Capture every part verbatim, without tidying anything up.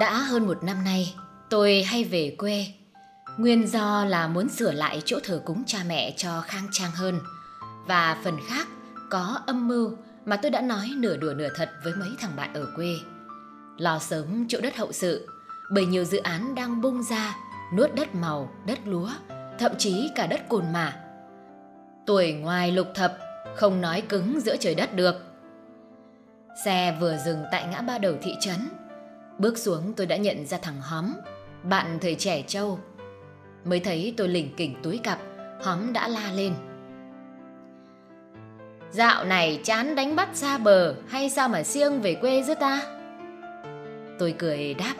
Đã hơn một năm nay, tôi hay về quê. Nguyên do là muốn sửa lại chỗ thờ cúng cha mẹ cho khang trang hơn. Và phần khác có âm mưu mà tôi đã nói nửa đùa nửa thật với mấy thằng bạn ở quê. Lo sớm chỗ đất hậu sự, bởi nhiều dự án đang bung ra, nuốt đất màu, đất lúa, thậm chí cả đất cồn mả. Tuổi ngoài lục thập, không nói cứng giữa trời đất được. Xe vừa dừng tại ngã ba đầu thị trấn. Bước xuống tôi đã nhận ra thằng Hóm, bạn thời trẻ trâu. Mới thấy tôi lỉnh kỉnh túi cặp, Hóm đã la lên. Dạo này chán đánh bắt xa bờ hay sao mà siêng về quê giữa ta? Tôi cười đáp.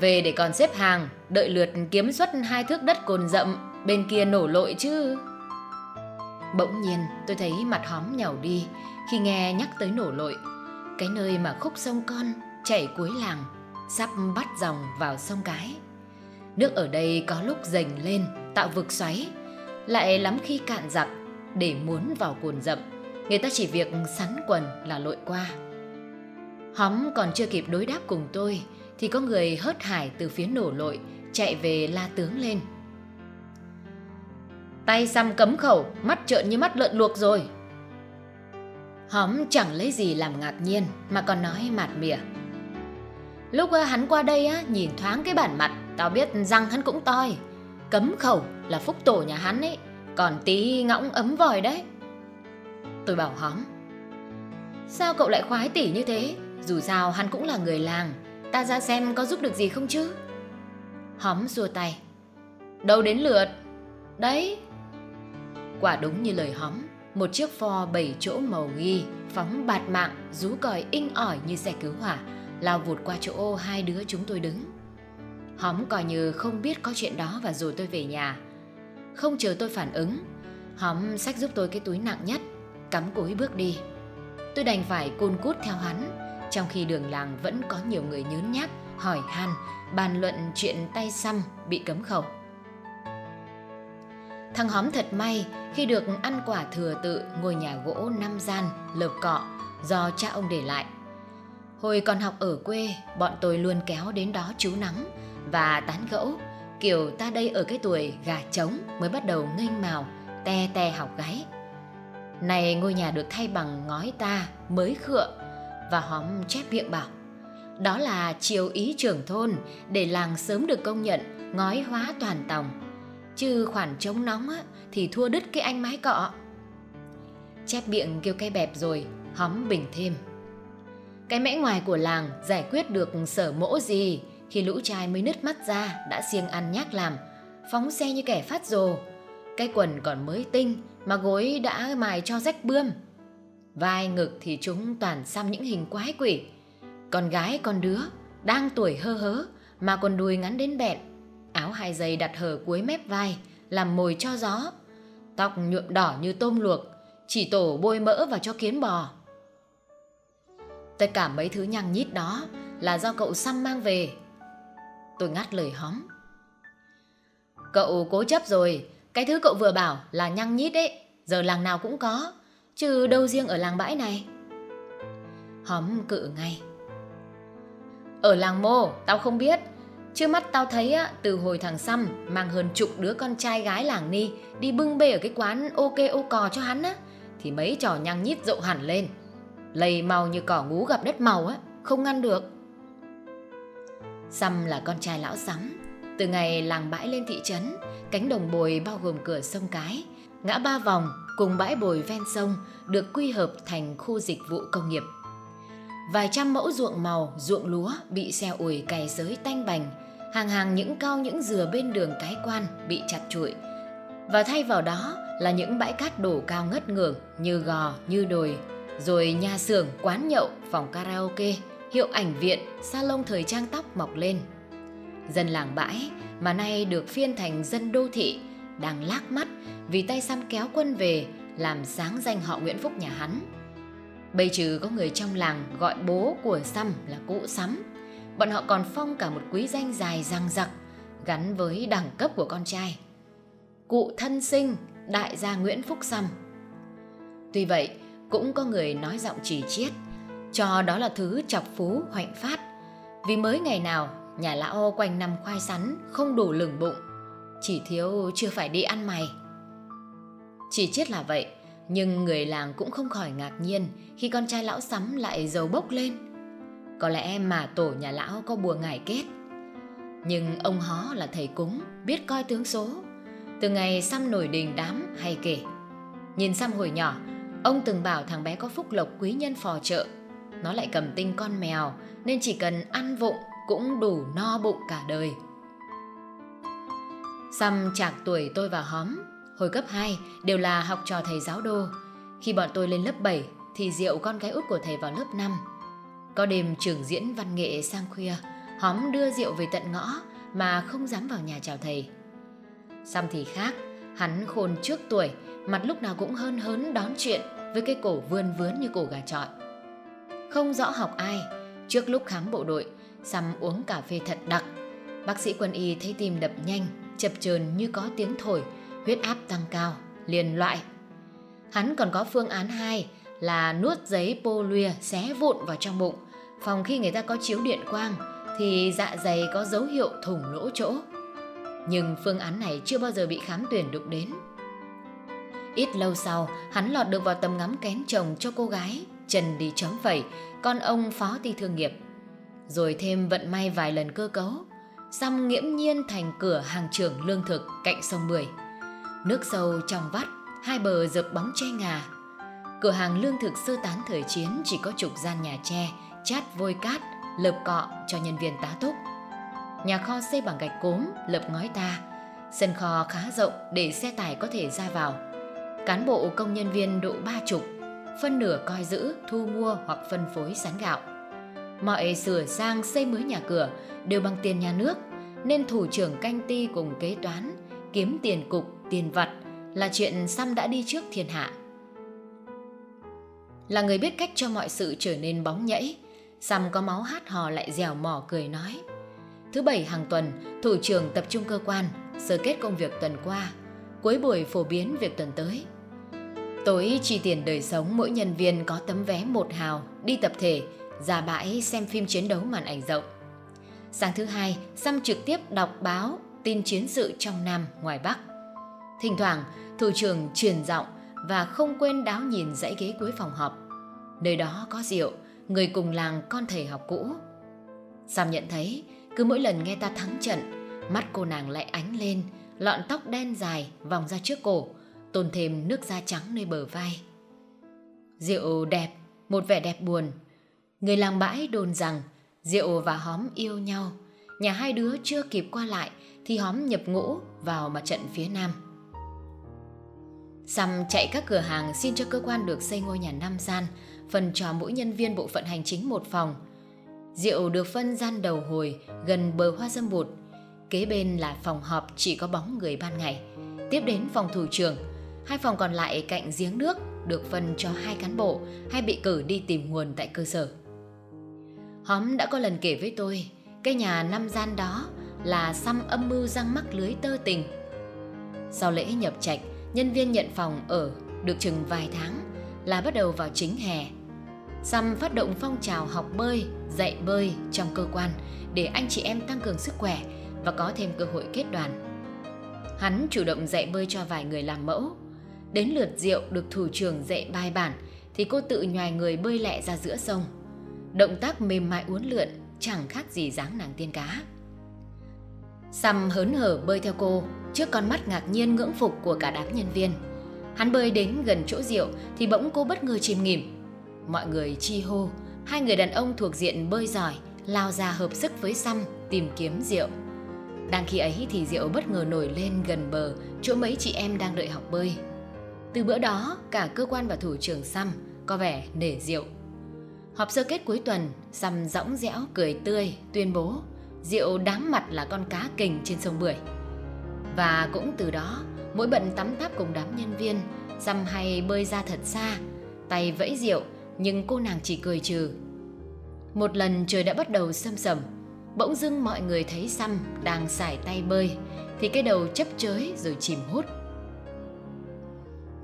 Về để còn xếp hàng, đợi lượt kiếm suất hai thước đất cồn rậm, bên kia nổ lội chứ. Bỗng nhiên tôi thấy mặt Hóm nhàu đi khi nghe nhắc tới nổ lội, cái nơi mà khúc sông Con chảy cuối làng, sắp bắt dòng vào sông Cái. Nước ở đây có lúc dành lên, tạo vực xoáy, lại lắm khi cạn giặc, để muốn vào cồn rậm, người ta chỉ việc sắn quần là lội qua. Hóm còn chưa kịp đối đáp cùng tôi, thì có người hớt hải từ phía nổ lội, chạy về la tướng lên. Tay xăm cấm khẩu, mắt trợn như mắt lợn luộc rồi. Hóm chẳng lấy gì làm ngạc nhiên, mà còn nói mạt mỉa. Lúc hắn qua đây á, nhìn thoáng cái bản mặt, tao biết răng hắn cũng toi. Cấm khẩu là phúc tổ nhà hắn ấy, còn tí ngõng ấm vòi đấy. Tôi bảo Hóm, sao cậu lại khoái tỉ như thế? Dù sao hắn cũng là người làng, ta ra xem có giúp được gì không chứ. Hóm xua tay. Đâu đến lượt. Đấy. Quả đúng như lời Hóm, một chiếc pho bảy chỗ màu ghi phóng bạt mạng, rú còi inh ỏi như xe cứu hỏa, lao vụt qua chỗ hai đứa chúng tôi đứng. Hóm coi như không biết có chuyện đó và rồi tôi về nhà. Không chờ tôi phản ứng, Hóm xách giúp tôi cái túi nặng nhất, cắm cúi bước đi. Tôi đành phải cun cút theo hắn, trong khi đường làng vẫn có nhiều người nhớn nhác, hỏi han, bàn luận chuyện tay xăm bị cấm khẩu. Thằng Hóm thật may khi được ăn quả thừa tự ngôi nhà gỗ năm gian lợp cọ do cha ông để lại. Hồi còn học ở quê, bọn tôi luôn kéo đến đó trú nắng và tán gẫu, kiểu ta đây ở cái tuổi gà trống mới bắt đầu nghênh mào, te te học gáy. Này ngôi nhà được thay bằng ngói ta mới khựa, và Hóm chép miệng bảo đó là chiều ý trưởng thôn để làng sớm được công nhận ngói hóa toàn tòng, chứ khoản trống nóng á, thì thua đứt cái anh mái cọ. Chép miệng kêu cái bẹp rồi, Hóm bình thêm. Cái mẽ ngoài của làng giải quyết được sở mỗ gì khi lũ trai mới nứt mắt ra đã siêng ăn nhác làm, phóng xe như kẻ phát rồ. Cái quần còn mới tinh mà gối đã mài cho rách bươm. Vai ngực thì chúng toàn xăm những hình quái quỷ. Con gái con đứa đang tuổi hơ hớ mà quần đùi ngắn đến bẹn, áo hai dây đặt hở cuối mép vai làm mồi cho gió, tóc nhuộm đỏ như tôm luộc, chỉ tổ bôi mỡ vào cho kiến bò. Tất cả mấy thứ nhăng nhít đó là do cậu xăm mang về. Tôi ngắt lời Hóm. Cậu cố chấp rồi, cái thứ cậu vừa bảo là nhăng nhít ấy, giờ làng nào cũng có, chứ đâu riêng ở làng bãi này. Hóm cự ngay. Ở làng mô, tao không biết, chứ mắt tao thấy á, từ hồi thằng Xăm mang hơn chục đứa con trai gái làng ni đi bưng bê ở cái quán ok ô cò cho hắn á, thì mấy trò nhăng nhít rộ hẳn lên. Lầy màu như cỏ ngú gặp đất màu á, không ngăn được. Xăm là con trai lão Sắm. Từ ngày làng bãi lên thị trấn, cánh đồng bồi bao gồm cửa sông Cái, ngã ba Vòng cùng bãi bồi ven sông được quy hợp thành khu dịch vụ công nghiệp. Vài trăm mẫu ruộng màu, ruộng lúa bị xe ủi cày xới tanh bành, hàng hàng những cau những dừa bên đường Cái Quan bị chặt trụi. Và thay vào đó là những bãi cát đổ cao ngất ngưởng như gò, như đồi, rồi nhà xưởng, quán nhậu, phòng karaoke, hiệu ảnh viện, salon thời trang tóc mọc lên. Dân làng bãi mà nay được phiên thành dân đô thị đang lác mắt vì tay xăm kéo quân về làm sáng danh họ Nguyễn Phúc nhà hắn. Bây trừ có người trong làng gọi bố của Xăm là cụ Sắm, bọn họ còn phong cả một quý danh dài dằng dặc gắn với đẳng cấp của con trai. Cụ thân sinh đại gia Nguyễn Phúc Xăm. Tuy vậy, cũng có người nói giọng chỉ chiết cho đó là thứ chọc phú hoạnh phát, Vì mới ngày nào nhà lão quanh năm khoai sắn, không đủ lửng bụng, chỉ thiếu chưa phải đi ăn mày. Chỉ chết là vậy, nhưng người làng cũng không khỏi ngạc nhiên khi con trai lão Sắm lại giấu bốc lên. Có lẽ mà tổ nhà lão có bùa ngải kết. Nhưng ông Hó là thầy cúng, biết coi tướng số. Từ ngày Săm nổi đình đám hay kể, nhìn Săm hồi nhỏ, ông từng bảo thằng bé có phúc lộc quý nhân phò trợ. Nó lại cầm tinh con mèo, nên chỉ cần ăn vụng cũng đủ no bụng cả đời. Săm chạc tuổi tôi và Hóm, hồi cấp hai đều là học trò thầy giáo Đô. Khi bọn tôi lên lớp bảy thì Diệu, con gái út của thầy, vào lớp năm. Có đêm trường diễn văn nghệ sang khuya, Hóm đưa Diệu về tận ngõ mà không dám vào nhà chào thầy. Săm thì khác, hắn khôn trước tuổi, mặt lúc nào cũng hớn hớn đón chuyện với cái cổ vươn vướn như cổ gà trọi. Không rõ học ai, trước lúc khám bộ đội, Săm uống cà phê thật đặc. Bác sĩ quân y thấy tim đập nhanh, chập chờn như có tiếng thổi, huyết áp tăng cao, liền loại. Hắn còn có phương án hai là nuốt giấy pô luya xé vụn vào trong bụng, phòng khi người ta có chiếu điện quang thì dạ dày có dấu hiệu thủng lỗ chỗ. Nhưng phương án này chưa bao giờ bị khám tuyển đụng đến. Ít lâu sau, hắn lọt được vào tầm ngắm kén chồng cho cô gái Trần Đi Chấm Phẩy, con ông phó ty thương nghiệp. Rồi thêm vận may vài lần cơ cấu, Săm nghiễm nhiên thành cửa hàng trưởng lương thực cạnh sông Bưởi. Nước sâu trong vắt, hai bờ dợp bóng tre ngà. Cửa hàng lương thực sơ tán thời chiến chỉ có chục gian nhà tre, chát vôi cát, lợp cọ cho nhân viên tá túc. Nhà kho xây bằng gạch cốm, lợp ngói ta. Sân kho khá rộng để xe tải có thể ra vào. Cán bộ công nhân viên độ ba chục, phân nửa coi giữ, thu mua hoặc phân phối sắn gạo. Mọi sửa sang xây mới nhà cửa đều bằng tiền nhà nước, nên thủ trưởng canh ty cùng kế toán kiếm tiền cục, tiền vặt là chuyện Săm đã đi trước thiên hạ. Là người biết cách cho mọi sự trở nên bóng nhẫy, Săm có máu hát hò lại dẻo mỏ cười nói. Thứ bảy hàng tuần, thủ trưởng tập trung cơ quan, sơ kết công việc tuần qua, cuối buổi phổ biến việc tuần tới. Tối chi tiền đời sống, mỗi nhân viên có tấm vé một hào, đi tập thể, ra bãi xem phim chiến đấu màn ảnh rộng. Sáng thứ hai, Săm trực tiếp đọc báo, tin chiến sự trong Nam, ngoài Bắc. Thỉnh thoảng, thủ trưởng truyền giọng và không quên đáo nhìn dãy ghế cuối phòng họp. Nơi đó có Diệu, người cùng làng con thầy học cũ. Săm nhận thấy, cứ mỗi lần nghe ta thắng trận, mắt cô nàng lại ánh lên, lọn tóc đen dài vòng ra trước cổ, tôn thêm nước da trắng nơi bờ vai. Diệu đẹp, một vẻ đẹp buồn. Người làng bãi đồn rằng Diệu và Hóm yêu nhau. Nhà hai đứa chưa kịp qua lại thì Hóm nhập ngũ vào mặt trận phía Nam. Săm chạy các cửa hàng xin cho cơ quan được xây ngôi nhà năm gian, phần cho mỗi nhân viên bộ phận hành chính một phòng. Diệu được phân gian đầu hồi gần bờ hoa dâm bụt, kế bên là phòng họp chỉ có bóng người ban ngày. Tiếp đến phòng thủ trưởng, hai phòng còn lại cạnh giếng nước được phân cho hai cán bộ hay bị cử đi tìm nguồn tại cơ sở. Hóm đã có lần kể với tôi, cái nhà năm gian đó là Săm âm mưu răng mắc lưới tơ tình. Sau lễ nhập trạch, nhân viên nhận phòng ở được chừng vài tháng là bắt đầu vào chính hè. Săm phát động phong trào học bơi, dạy bơi trong cơ quan để anh chị em tăng cường sức khỏe và có thêm cơ hội kết đoàn. Hắn chủ động dạy bơi cho vài người làm mẫu. Đến lượt Diệu được thủ trưởng dạy bài bản thì cô tự nhoài người bơi lẹ ra giữa sông. Động tác mềm mại uốn lượn chẳng khác gì dáng nàng tiên cá. Săm hớn hở bơi theo cô trước con mắt ngạc nhiên ngưỡng phục của cả đám nhân viên. Hắn bơi đến gần chỗ Diệu thì bỗng cô bất ngờ chìm nghỉm. Mọi người chi hô, hai người đàn ông thuộc diện bơi giỏi lao ra hợp sức với Săm tìm kiếm Diệu. Đang khi ấy thì Diệu bất ngờ nổi lên gần bờ chỗ mấy chị em đang đợi học bơi. Từ bữa đó, cả cơ quan và thủ trưởng Săm có vẻ nể Diệu. Họp sơ kết cuối tuần, Săm dõng dẽo cười tươi tuyên bố Diệu đáng mặt là con cá kình trên sông Bưởi. Và cũng từ đó, mỗi bận tắm táp cùng đám nhân viên, Săm hay bơi ra thật xa, tay vẫy Diệu, nhưng cô nàng chỉ cười trừ. Một lần trời đã bắt đầu sâm sầm, bỗng dưng mọi người thấy Săm đang sải tay bơi thì cái đầu chấp chới rồi chìm hút.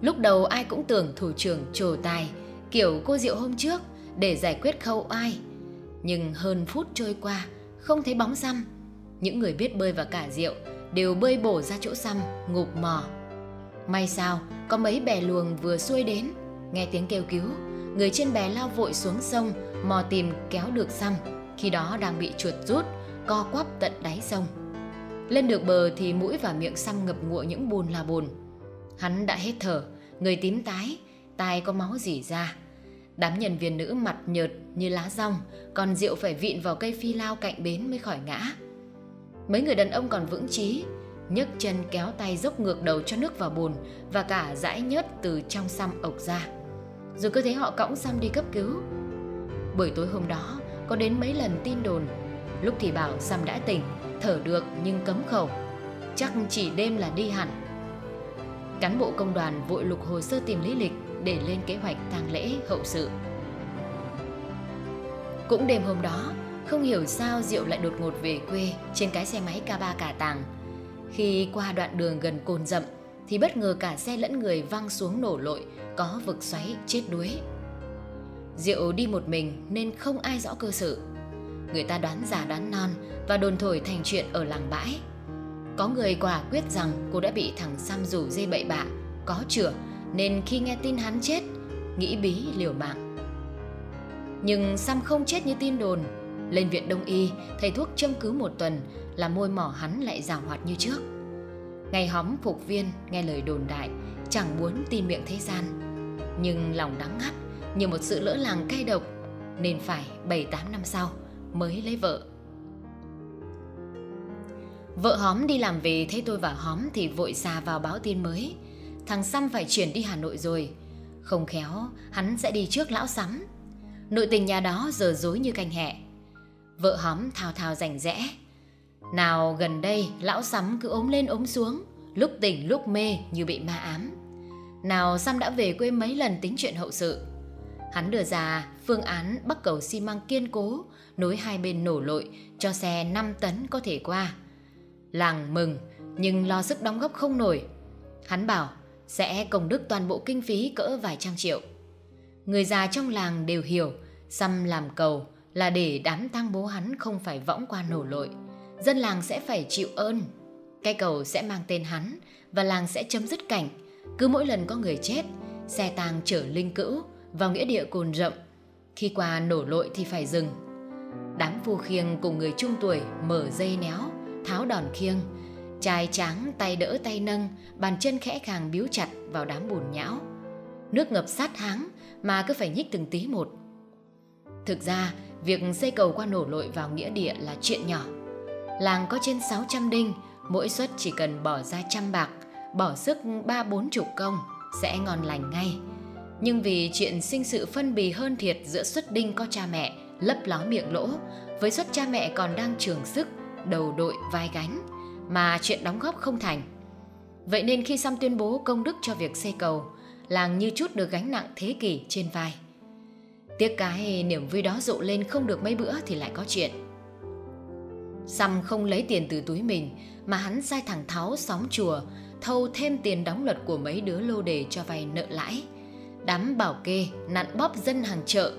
Lúc đầu ai cũng tưởng thủ trưởng trổ tài kiểu cô Diệu hôm trước để giải quyết khâu oai, nhưng hơn phút trôi qua, không thấy bóng Dăm. Những người biết bơi và cả Diệu đều bơi bổ ra chỗ Dăm ngụp mò. May sao có mấy bè luồng vừa xuôi đến, nghe tiếng kêu cứu, người trên bè lao vội xuống sông mò tìm kéo được Dăm, khi đó đang bị chuột rút co quắp tận đáy sông. Lên được bờ thì mũi và miệng Dăm ngập ngụa những bùn là bùn. Hắn đã hết thở, người tím tái, tai có máu rỉ ra. Đám nhân viên nữ mặt nhợt như lá dong, còn Diệu phải vịn vào cây phi lao cạnh bến mới khỏi ngã. Mấy người đàn ông còn vững trí, nhấc chân kéo tay dốc ngược đầu cho nước vào bùn và cả dãi nhớt từ trong Dăm ộc ra. Rồi cứ thế họ cõng Dăm đi cấp cứu. Buổi tối hôm đó có đến mấy lần tin đồn, lúc thì bảo Dăm đã tỉnh, thở được nhưng cấm khẩu, chắc chỉ đêm là đi hẳn. Cán bộ công đoàn vội lục hồ sơ tìm lý lịch để lên kế hoạch tang lễ hậu sự. Cũng đêm hôm đó, không hiểu sao Diệu lại đột ngột về quê trên cái xe máy ca ba cả tàng. Khi qua đoạn đường gần Cồn Dậm thì bất ngờ cả xe lẫn người văng xuống nổ lội, có vực xoáy chết đuối. Diệu đi một mình nên không ai rõ cơ sự. Người ta đoán giả đoán non và đồn thổi thành chuyện ở làng bãi. Có người quả quyết rằng cô đã bị thằng Dăm rủ dê bậy bạ, có chửa, nên khi nghe tin hắn chết, nghĩ bí liều mạng. Nhưng Dăm không chết như tin đồn. Lên viện đông y, thầy thuốc châm cứu một tuần là môi mỏ hắn lại giảo hoạt như trước. Ngày hóm phục viên nghe lời đồn đại, chẳng muốn tin miệng thế gian, nhưng lòng đắng ngắt như một sự lỡ làng cay độc, nên phải bảy tám năm sau mới lấy vợ. Vợ hóm đi làm về thấy tôi và hóm thì vội xà vào báo tin mới. Thằng Dăm phải chuyển đi Hà Nội rồi, không khéo hắn sẽ đi trước lão Sắm. Nội tình nhà đó giờ dối như canh hẹ. Vợ hóm thao thao rảnh rẽ, nào gần đây lão Sắm cứ ốm lên ốm xuống, lúc tỉnh lúc mê như bị ma ám. Nào Dăm đã về quê mấy lần tính chuyện hậu sự. Hắn đưa ra phương án bắc cầu xi măng kiên cố, nối hai bên nổ lội cho xe năm tấn có thể qua. Làng mừng nhưng lo sức đóng góp không nổi. Hắn bảo sẽ công đức toàn bộ kinh phí cỡ vài trăm triệu. Người già trong làng đều hiểu Dăm làm cầu là để đám tang bố hắn không phải võng qua nổ lội, dân làng sẽ phải chịu ơn. Cái cầu sẽ mang tên hắn và làng sẽ chấm dứt cảnh cứ mỗi lần có người chết, xe tang chở linh cữu vào nghĩa địa Cồn Dậm, khi qua nổ lội thì phải dừng. Đám phu khiêng cùng người trung tuổi mở dây néo, tháo đòn khiêng, trai tráng tay đỡ tay nâng, bàn chân khẽ khàng biếu chặt vào đám bùn nhão. Nước ngập sát háng mà cứ phải nhích từng tí một. Thực ra, việc xây cầu qua nổ lội vào nghĩa địa là chuyện nhỏ. Làng có trên sáu trăm đinh, mỗi suất chỉ cần bỏ ra trăm bạc, bỏ sức ba bốn chục công, sẽ ngon lành ngay. Nhưng vì chuyện sinh sự phân bì hơn thiệt giữa suất đinh có cha mẹ lấp ló miệng lỗ với suất cha mẹ còn đang trường sức, đầu đội vai gánh, mà chuyện đóng góp không thành. Vậy nên khi Dăm tuyên bố công đức cho việc xây cầu, làng như chút được gánh nặng thế kỷ trên vai. Tiếc cái niềm vui đó rộ lên không được mấy bữa thì lại có chuyện. Dăm không lấy tiền từ túi mình, mà hắn sai thằng Tháo xóm chùa thâu thêm tiền đóng luật của mấy đứa lô đề cho vay nợ lãi. Đám bảo kê nặn bóp dân hàng chợ,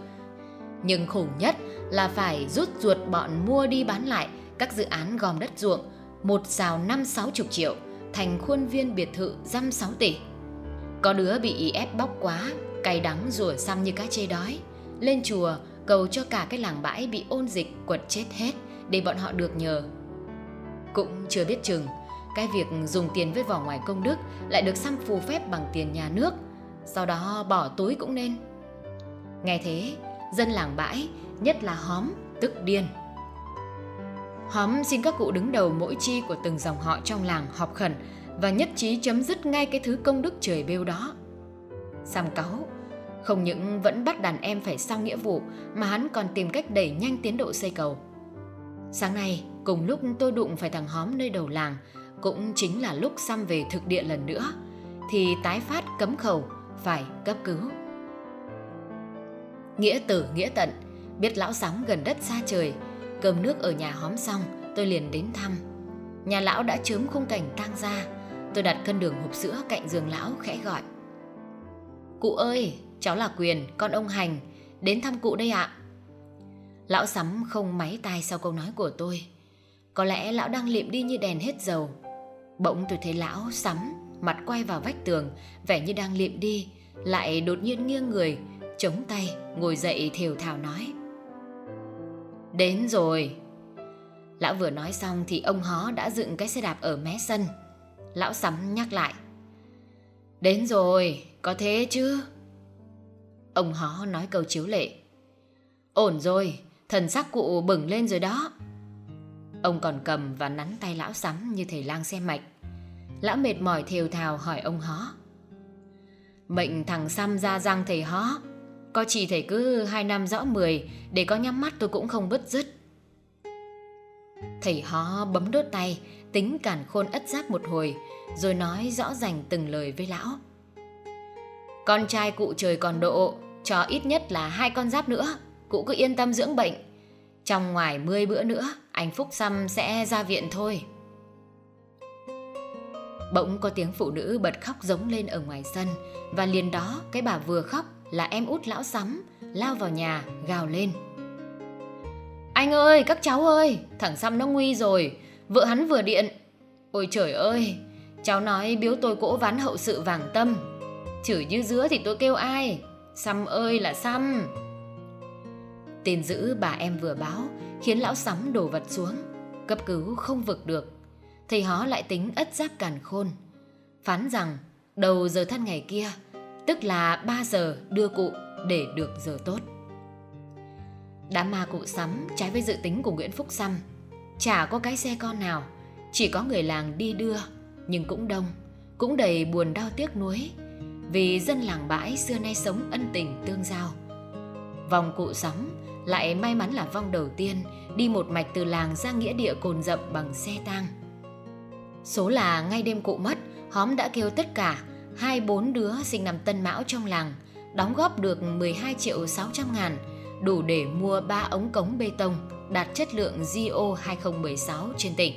nhưng khủng nhất là phải rút ruột bọn mua đi bán lại các dự án gom đất ruộng, một xào năm sáu chục triệu thành khuôn viên biệt thự Dăm sáu tỷ. Có đứa bị ý ép bóc quá, cay đắng rủa Dăm như cá chê đói. Lên chùa cầu cho cả cái làng bãi bị ôn dịch quật chết hết để bọn họ được nhờ. Cũng chưa biết chừng cái việc dùng tiền với vỏ ngoài công đức lại được Dăm phù phép bằng tiền nhà nước, sau đó bỏ túi cũng nên. Nghe thế, dân làng bãi, nhất là hóm, tức điên. Hóm xin các cụ đứng đầu mỗi chi của từng dòng họ trong làng họp khẩn và nhất trí chấm dứt ngay cái thứ công đức trời bêu đó. Dăm cáu, không những vẫn bắt đàn em phải xong nghĩa vụ mà hắn còn tìm cách đẩy nhanh tiến độ xây cầu. Sáng nay, cùng lúc tôi đụng phải thằng hóm nơi đầu làng, cũng chính là lúc Dăm về thực địa lần nữa, thì tái phát cấm khẩu phải cấp cứu. Nghĩa tử nghĩa tận, biết lão Sắm gần đất xa trời, cơm nước ở nhà hóm xong tôi liền đến thăm. Nhà lão đã chớm khung cảnh tang ra. Tôi đặt cân đường hộp sữa cạnh giường lão khẽ gọi: "Cụ ơi, cháu là Quyền, con ông Hành, đến thăm cụ đây ạ." Lão Sắm không máy tai sau câu nói của tôi. Có lẽ lão đang liệm đi như đèn hết dầu. Bỗng tôi thấy lão Sắm mặt quay vào vách tường, vẻ như đang liệm đi, lại đột nhiên nghiêng người, chống tay, ngồi dậy thều thào nói: "Đến rồi." Lão vừa nói xong thì ông Hó đã dựng cái xe đạp ở mé sân. Lão Sắm nhắc lại: "Đến rồi, có thế chứ?" Ông Hó nói câu chiếu lệ: "Ổn rồi, thần sắc cụ bừng lên rồi đó." Ông còn cầm và nắn tay lão Sắm như thầy lang xe mạch. Lão mệt mỏi thều thào hỏi ông Hó: "Mệnh thằng Sam ra răng thầy Hó, có chỉ thầy cứ hai năm rõ mười, để có nhắm mắt tôi cũng không bứt rứt." Thầy Hó bấm đốt tay, tính cản khôn ất giác một hồi, rồi nói rõ ràng từng lời với lão: "Con trai cụ trời còn độ, cho ít nhất là hai con giáp nữa, cụ cứ yên tâm dưỡng bệnh. Trong ngoài mười bữa nữa, anh Phúc Xăm sẽ ra viện thôi." Bỗng có tiếng phụ nữ bật khóc giống lên ở ngoài sân, và liền đó cái bà vừa khóc là em út lão Sắm lao vào nhà gào lên: "Anh ơi, các cháu ơi, thằng Xăm nó nguy rồi, vợ hắn vừa điện. Ôi trời ơi, cháu nói biếu tôi cỗ ván hậu sự vàng tâm, chửi như dứa thì tôi kêu ai, Xăm ơi là Xăm." Tin dữ bà em vừa báo khiến lão Sắm đổ vật xuống, cấp cứu không vực được. Thầy Hó lại tính ất giáp càn khôn, phán rằng đầu giờ thân ngày kia, tức là ba giờ, đưa cụ để được giờ tốt. Đám ma cụ Sắm trái với dự tính của Nguyễn Phúc Xăm. Chả có cái xe con nào, chỉ có người làng đi đưa, nhưng cũng đông, cũng đầy buồn đau tiếc nuối, vì dân làng bãi xưa nay sống ân tình tương giao. Vòng cụ Sắm lại may mắn là vong đầu tiên đi một mạch từ làng ra nghĩa địa Cồn Dậm bằng xe tang. Số là ngay đêm cụ mất, Hóm đã kêu tất cả hai bốn đứa sinh năm Tân Mão trong làng đóng góp được mười hai triệu sáu trăm ngàn, đủ để mua ba ống cống bê tông đạt chất lượng G O hai không một sáu trên tỉnh.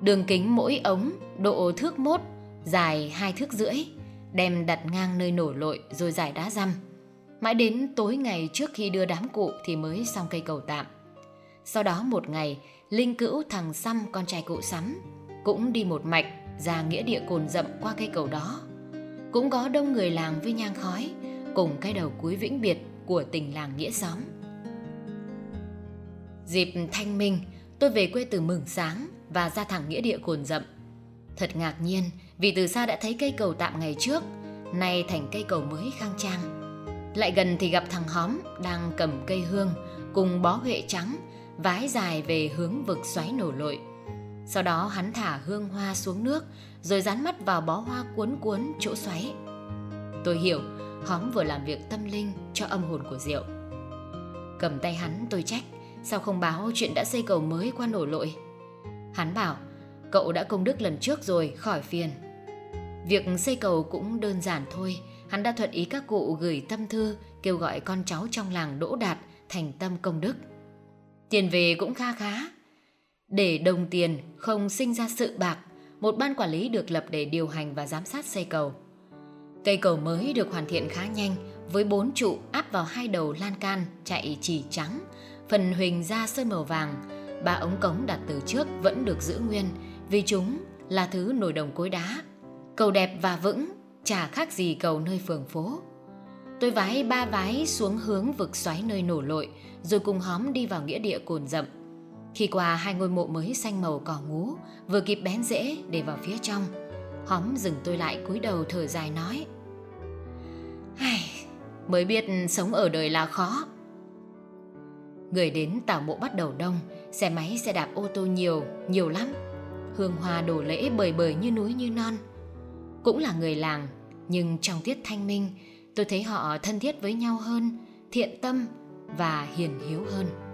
Đường kính mỗi ống độ thước mốt, dài hai thước rưỡi, đem đặt ngang nơi nổ lội rồi giải đá răm. Mãi đến tối ngày trước khi đưa đám cụ thì mới xong cây cầu tạm. Sau đó một ngày, linh cữu thằng Xăm con trai cụ Sắm cũng đi một mạch ra nghĩa địa Cồn Dậm qua cây cầu đó. Cũng có đông người làng với nhang khói, cùng cái đầu cuối vĩnh biệt của tình làng nghĩa xóm. Dịp thanh minh, tôi về quê từ mừng sáng và ra thẳng nghĩa địa Cồn Dậm. Thật ngạc nhiên vì từ xa đã thấy cây cầu tạm ngày trước, nay thành cây cầu mới khang trang. Lại gần thì gặp thằng Hóm đang cầm cây hương cùng bó huệ trắng, vái dài về hướng vực xoáy nổ lội. Sau đó hắn thả hương hoa xuống nước, rồi dán mắt vào bó hoa cuốn cuốn chỗ xoáy. Tôi hiểu Hóm vừa làm việc tâm linh cho âm hồn của Diệu. Cầm tay hắn tôi trách: "Sao không báo chuyện đã xây cầu mới qua nổ lội?" Hắn bảo: "Cậu đã công đức lần trước rồi, khỏi phiền." Việc xây cầu cũng đơn giản thôi. Hắn đã thuận ý các cụ gửi tâm thư kêu gọi con cháu trong làng đỗ đạt thành tâm công đức. Tiền về cũng kha khá. Để đồng tiền không sinh ra sự bạc, một ban quản lý được lập để điều hành và giám sát xây cầu. Cây cầu mới được hoàn thiện khá nhanh, với bốn trụ áp vào hai đầu lan can chạy chỉ trắng, phần huỳnh ra sơn màu vàng. Ba ống cống đặt từ trước vẫn được giữ nguyên, vì chúng là thứ nổi đồng cối đá. Cầu đẹp và vững, chả khác gì cầu nơi phường phố. Tôi vái ba vái xuống hướng vực xoáy nơi nổ lội, rồi cùng Hóm đi vào nghĩa địa Cồn Dậm. Khi qua hai ngôi mộ mới xanh màu cỏ ngú, vừa kịp bén rễ để vào phía trong, Hóm dừng tôi lại, cúi đầu thở dài nói: "Ai, mới biết sống ở đời là khó." Người đến tảo mộ bắt đầu đông, xe máy xe đạp ô tô nhiều, nhiều lắm. Hương hoa đổ lễ bời bời như núi như non. Cũng là người làng, nhưng trong tiết thanh minh, tôi thấy họ thân thiết với nhau hơn, thiện tâm và hiền hiếu hơn.